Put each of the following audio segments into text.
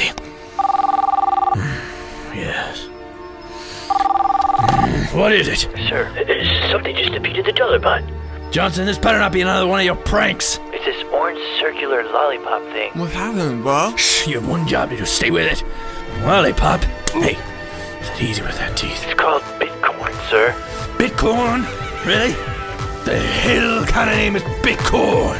easy. Yes. What is it? Sir, something just appeared at the dollar bot. Johnson, this better not be another one of your pranks. It's this orange circular lollipop thing. What happened, bro? Shh, you have one job to do. Stay with it. Lollipop? Hey, is it easy with that teeth? It's called Bitcoin, sir. Bitcoin? Really? The hell kind of name is Bitcoin?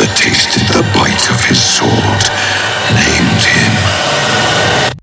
That tasted the bite of his sword, named him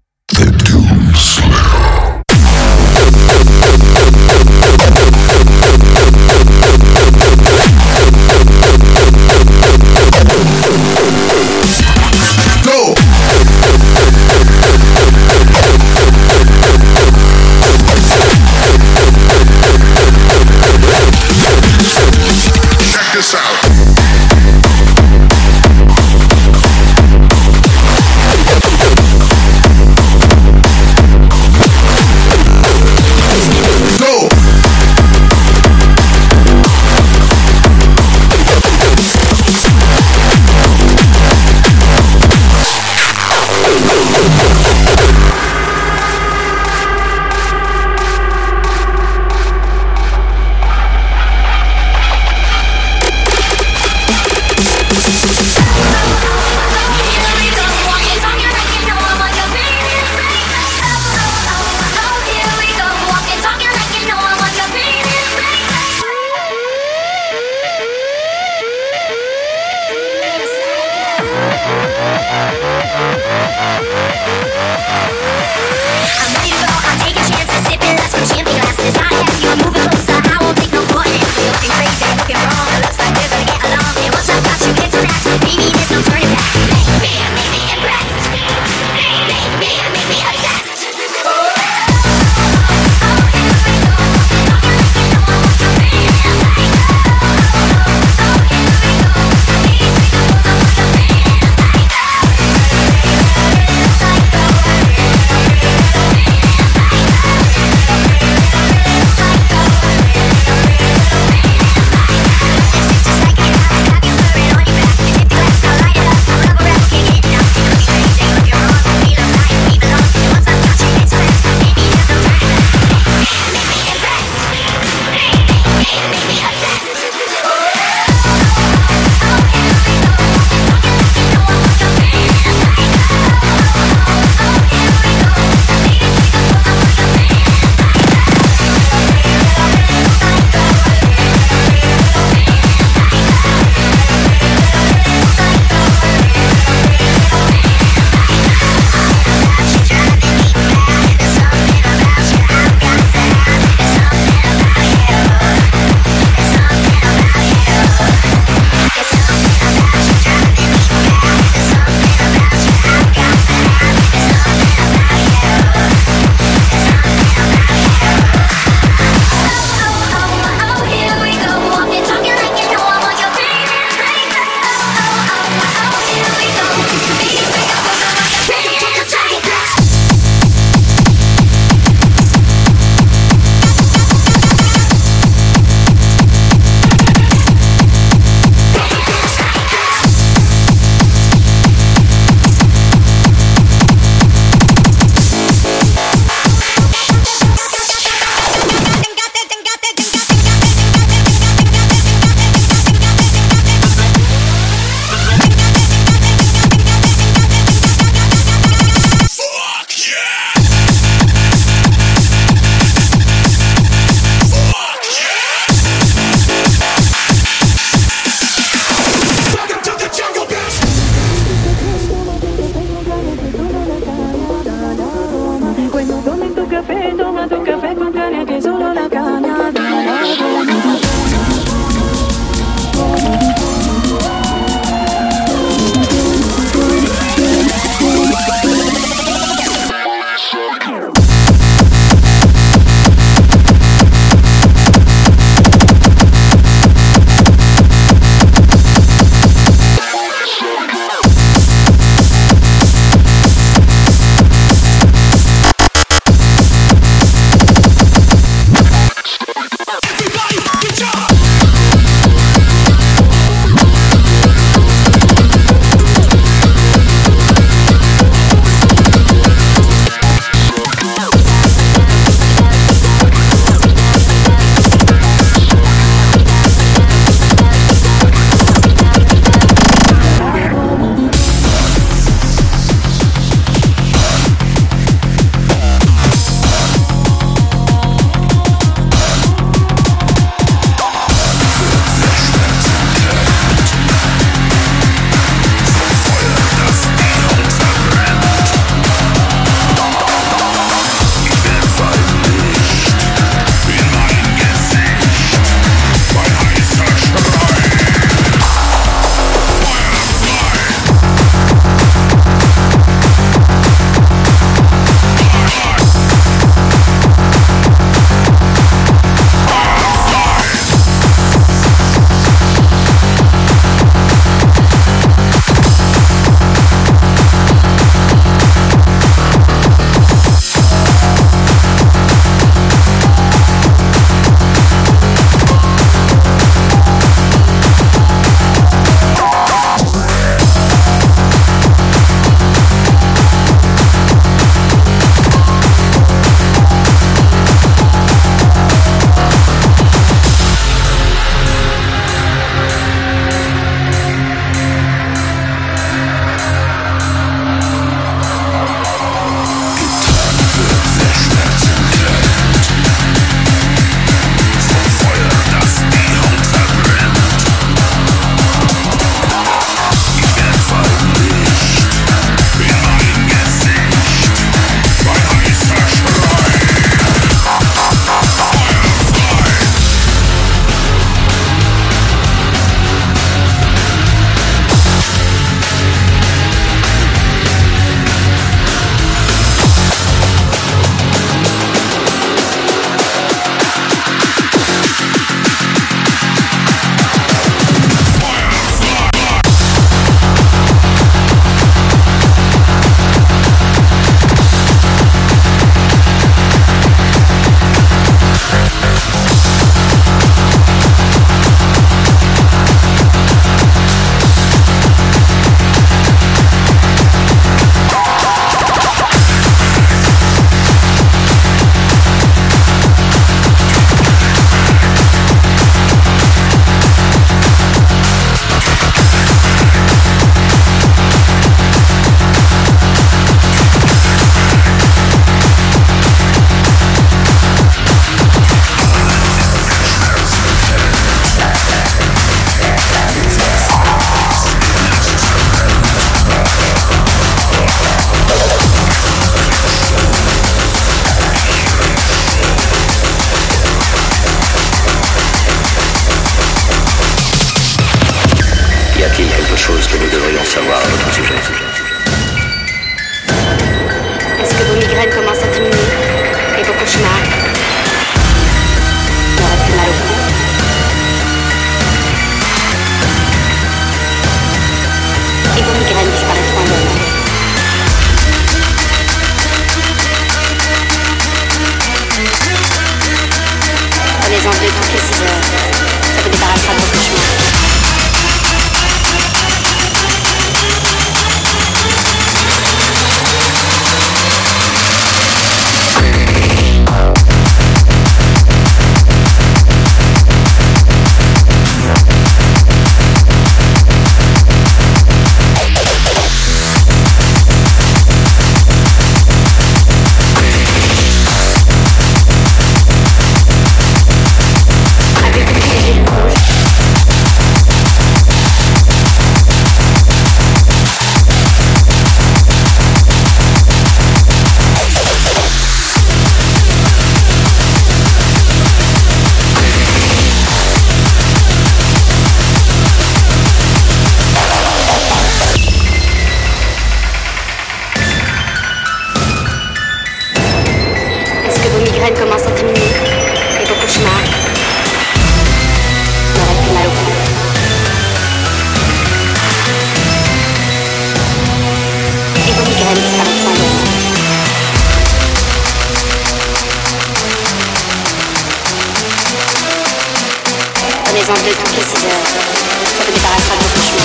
les banquiers, ça ne les arrêtera pas franchement.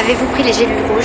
Avez-vous pris les gélules rouges ?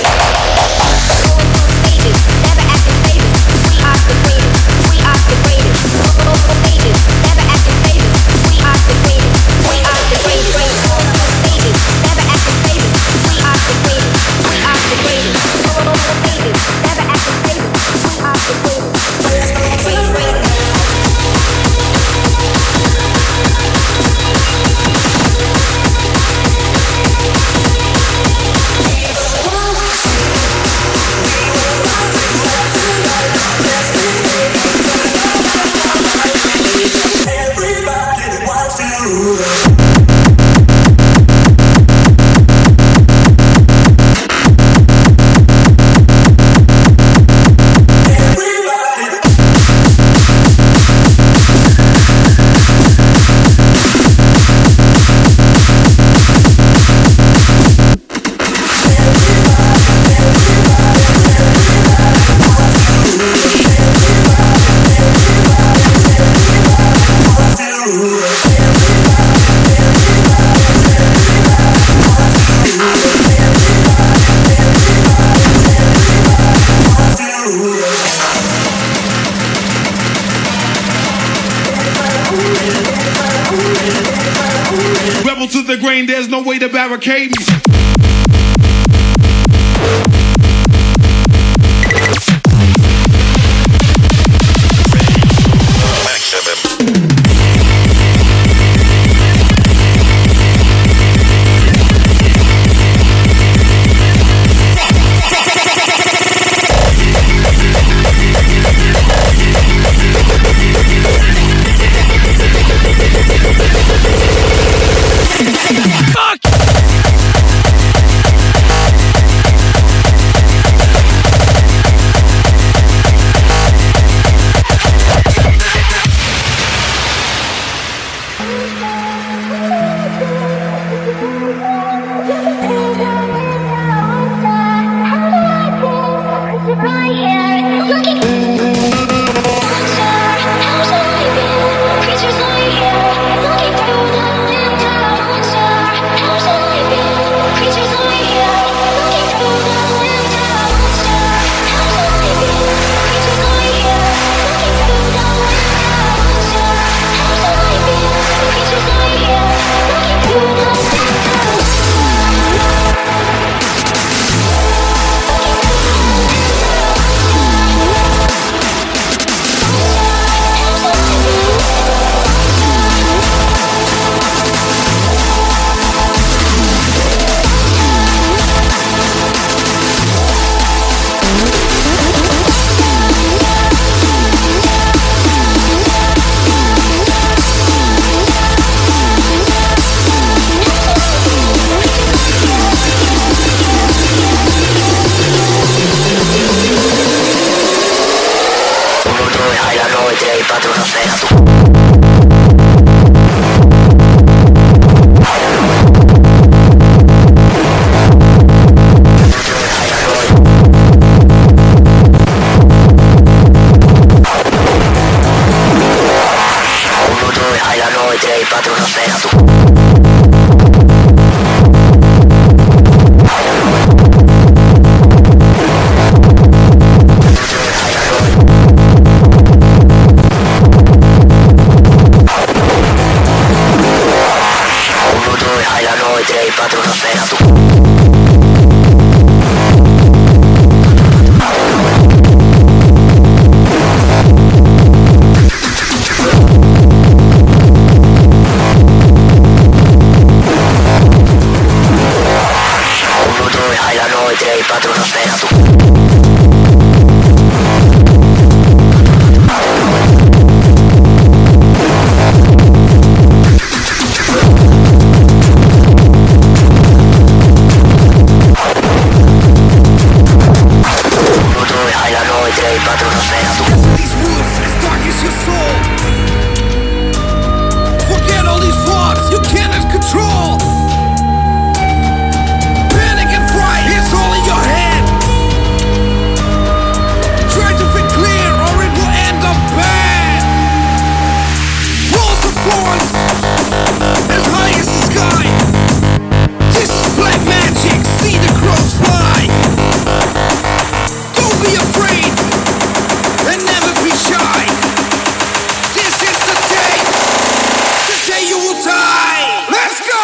Rebel to the grain, there's no way to barricade me. il padrone svelato. All these words, it's dark as your soul. Forget all these thoughts you cannot control. Panic and fright, it's all in your head. Try to think clear or it will end up bad. Rules of force, as high as the sky. This is black magic, see the crows fly. Be afraid and never be shy. This is the day you will die. Let's go!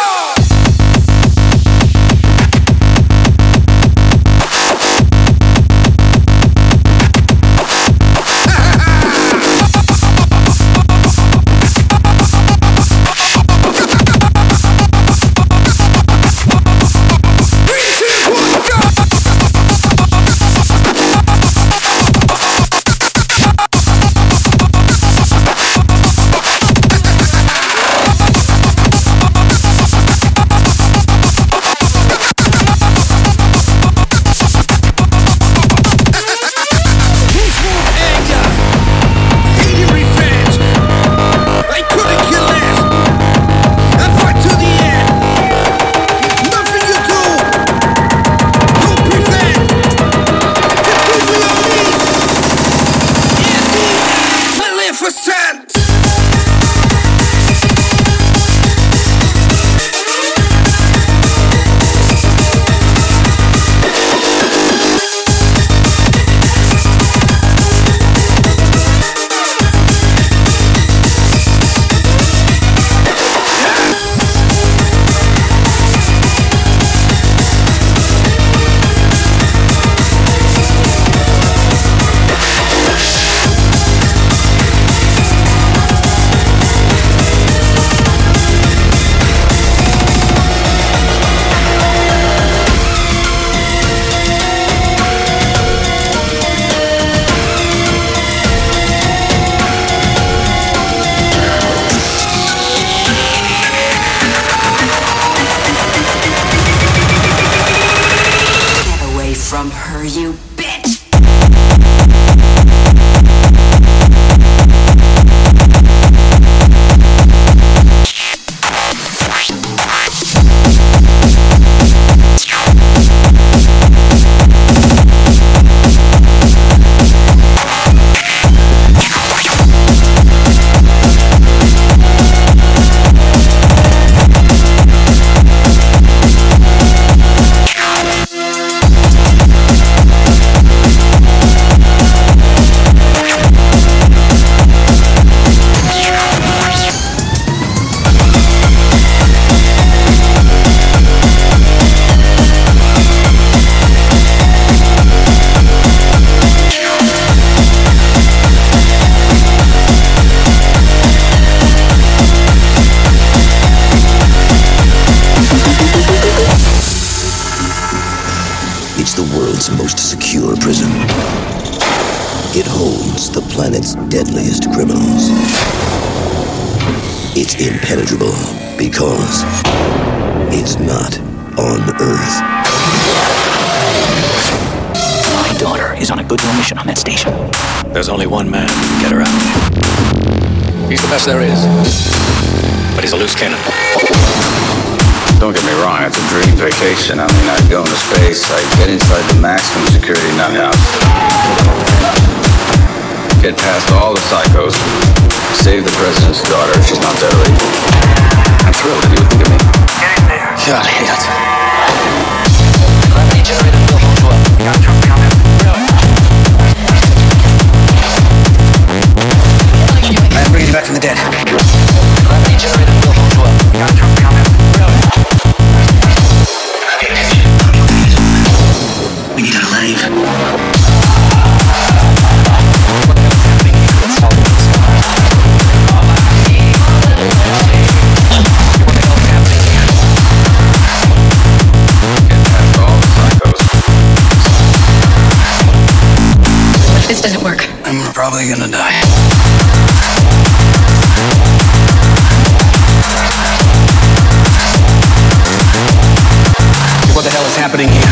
Happening here.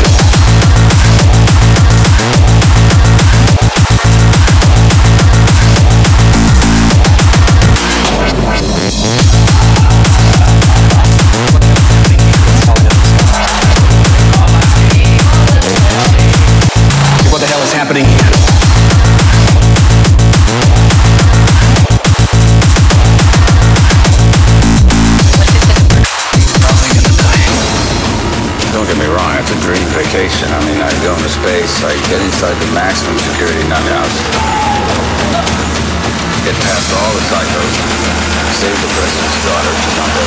I mean, I go into space, I get inside the maximum security nut house, get past all the psychos, save the president's daughter to not go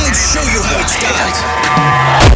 away. I'll show you how it's done.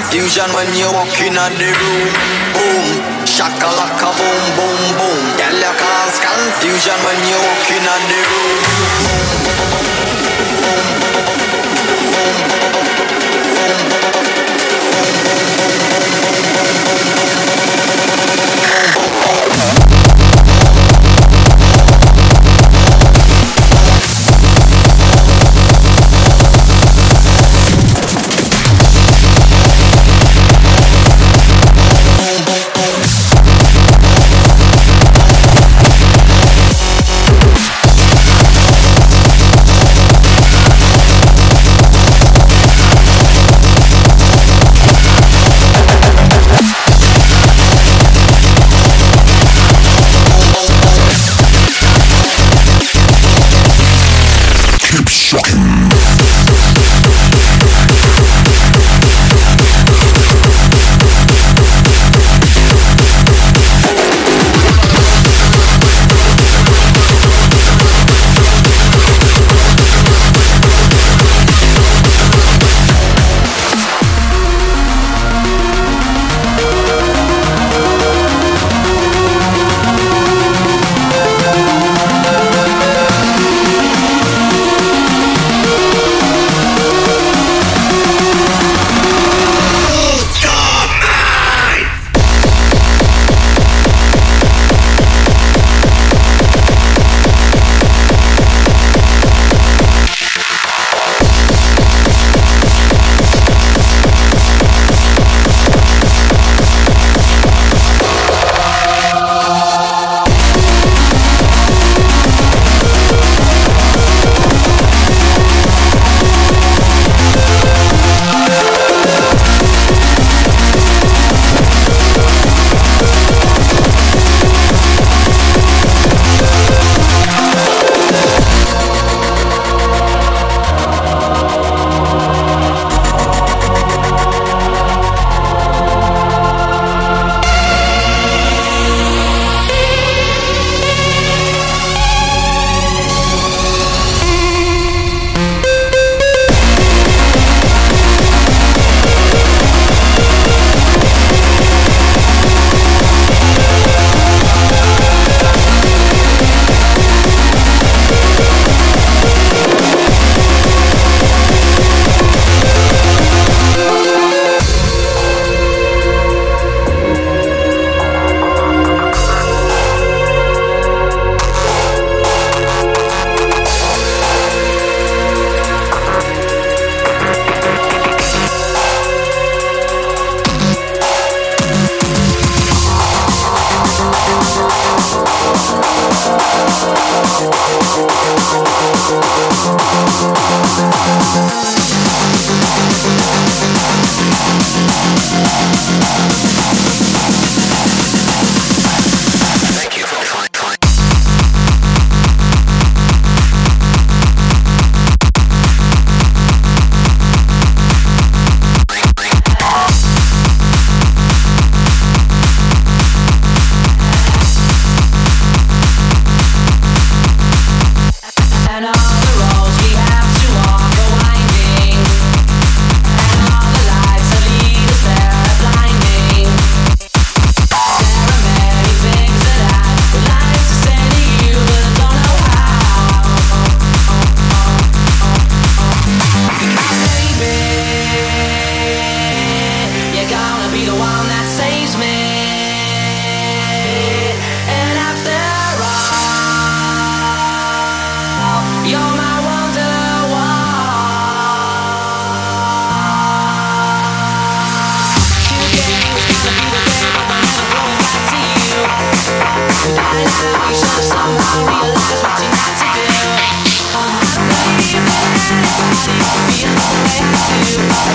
confusion when you walk in the room. Boom, shakalaka boom boom boom. Girl, you cause confusion when you walk in the room.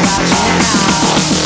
Thank you.